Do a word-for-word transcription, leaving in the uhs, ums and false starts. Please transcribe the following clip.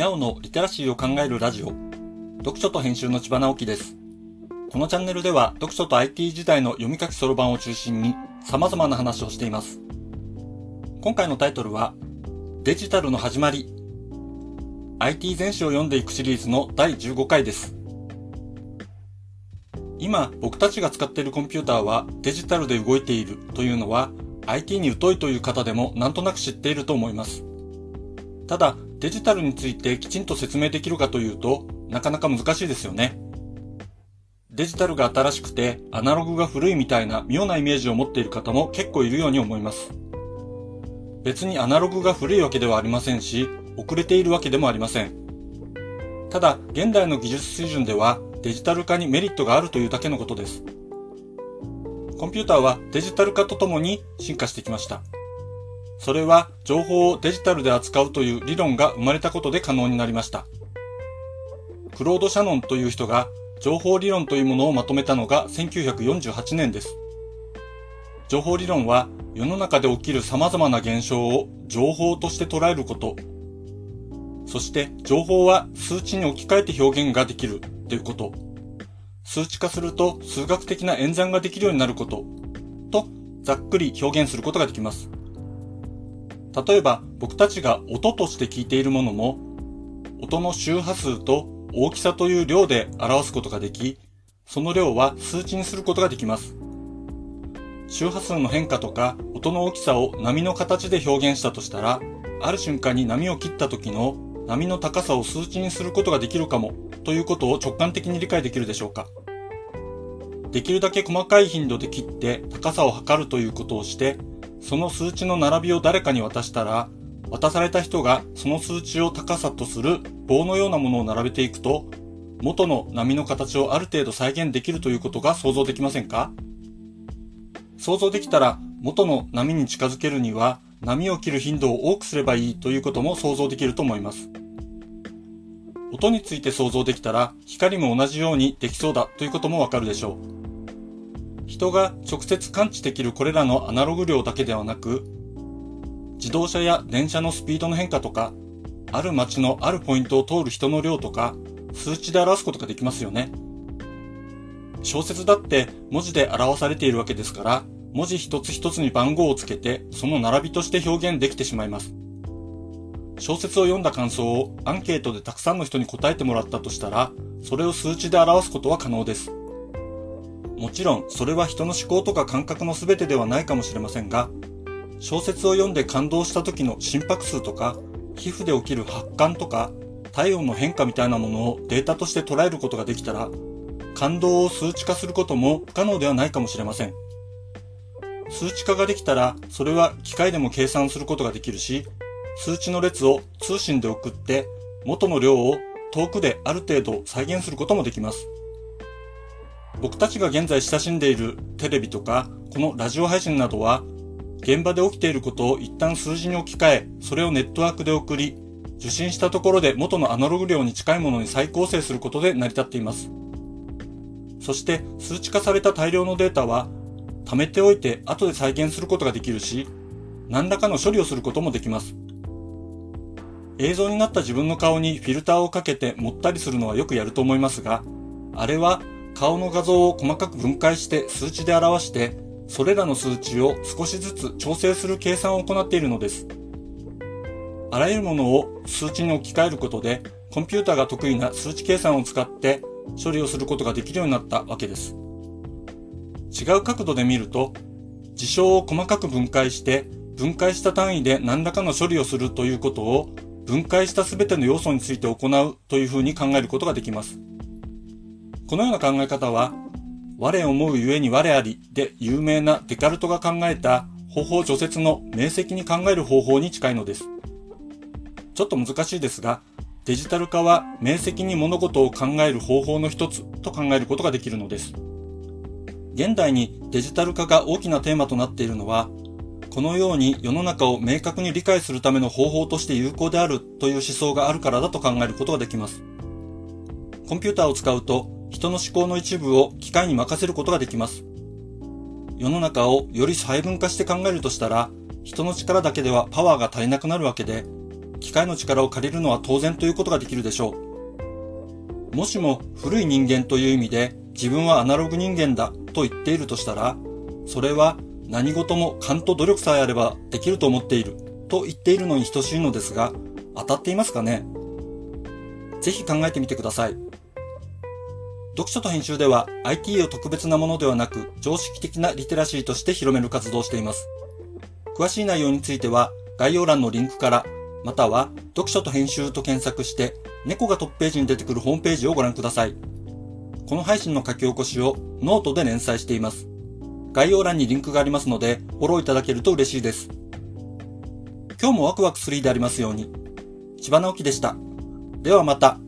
にゃおのリテラシーを考えるラジオ、読書と編集の千葉直樹です。このチャンネルでは読書と アイティー 時代の読み書きそろばんを中心に様々な話をしています。今回のタイトルはデジタルの始まり アイティー 全史を読んでいくシリーズのだいじゅうごかいです。今僕たちが使っているコンピューターはデジタルで動いているというのは アイティー に疎いという方でもなんとなく知っていると思います。ただデジタルについてきちんと説明できるかというとなかなか難しいですよね。デジタルが新しくてアナログが古いみたいな妙なイメージを持っている方も結構いるように思います。別にアナログが古いわけではありませんし、遅れているわけでもありません。ただ現代の技術水準ではデジタル化にメリットがあるというだけのことです。コンピューターはデジタル化とともに進化してきました。それは情報をデジタルで扱うという理論が生まれたことで可能になりました。クロード・シャノンという人が情報理論というものをまとめたのがせんきゅうひゃくよんじゅうはちねんです。情報理論は世の中で起きる様々な現象を情報として捉えること、そして情報は数値に置き換えて表現ができるということ、数値化すると数学的な演算ができるようになることとざっくり表現することができます。例えば僕たちが音として聞いているものも音の周波数と大きさという量で表すことができ、その量は数値にすることができます。周波数の変化とか音の大きさを波の形で表現したとしたら、ある瞬間に波を切った時の波の高さを数値にすることができるかもということを直感的に理解できるでしょうか。できるだけ細かい頻度で切って高さを測るということをして、その数値の並びを誰かに渡したら、渡された人がその数値を高さとする棒のようなものを並べていくと、元の波の形をある程度再現できるということが想像できませんか？想像できたら元の波に近づけるには波を切る頻度を多くすればいいということも想像できると思います。音について想像できたら光も同じようにできそうだということもわかるでしょう。人が直接感知できるこれらのアナログ量だけではなく、自動車や電車のスピードの変化とか、ある街のあるポイントを通る人の量とか、数値で表すことができますよね。小説だって文字で表されているわけですから、文字一つ一つに番号をつけて、その並びとして表現できてしまいます。小説を読んだ感想をアンケートでたくさんの人に答えてもらったとしたら、それを数値で表すことは可能です。もちろんそれは人の思考とか感覚の全てではないかもしれませんが、小説を読んで感動した時の心拍数とか、皮膚で起きる発汗とか、体温の変化みたいなものをデータとして捉えることができたら、感動を数値化することも不可能ではないかもしれません。数値化ができたら、それは機械でも計算することができるし、数値の列を通信で送って、元の量を遠くである程度再現することもできます。僕たちが現在親しんでいるテレビとかこのラジオ配信などは、現場で起きていることを一旦数字に置き換え、それをネットワークで送り、受信したところで元のアナログ量に近いものに再構成することで成り立っています。そして数値化された大量のデータは貯めておいて後で再現することができるし、何らかの処理をすることもできます。映像になった自分の顔にフィルターをかけて盛ったりするのはよくやると思いますが、あれは顔の画像を細かく分解して数値で表して、それらの数値を少しずつ調整する計算を行っているのです。あらゆるものを数値に置き換えることで、コンピューターが得意な数値計算を使って処理をすることができるようになったわけです。違う角度で見ると、事象を細かく分解して、分解した単位で何らかの処理をするということを、分解した全ての要素について行うというふうに考えることができます。このような考え方は、我思うゆえに我ありで有名なデカルトが考えた方法除説の明晰に考える方法に近いのです。ちょっと難しいですが、デジタル化は明晰に物事を考える方法の一つと考えることができるのです。現代にデジタル化が大きなテーマとなっているのは、このように世の中を明確に理解するための方法として有効であるという思想があるからだと考えることができます。コンピューターを使うと、人の思考の一部を機械に任せることができます。世の中をより細分化して考えるとしたら、人の力だけではパワーが足りなくなるわけで、機械の力を借りるのは当然ということができるでしょう。もしも古い人間という意味で自分はアナログ人間だと言っているとしたら、それは何事も勘と努力さえあればできると思っていると言っているのに等しいのですが、当たっていますかね？ぜひ考えてみてください。読書と編集では アイティー を特別なものではなく常識的なリテラシーとして広める活動をしています。詳しい内容については概要欄のリンクから、または読書と編集と検索して猫がトップページに出てくるホームページをご覧ください。この配信の書き起こしをノートで連載しています。概要欄にリンクがありますのでフォローいただけると嬉しいです。今日もワクワクスリーでありますように。千葉直樹でした。ではまた。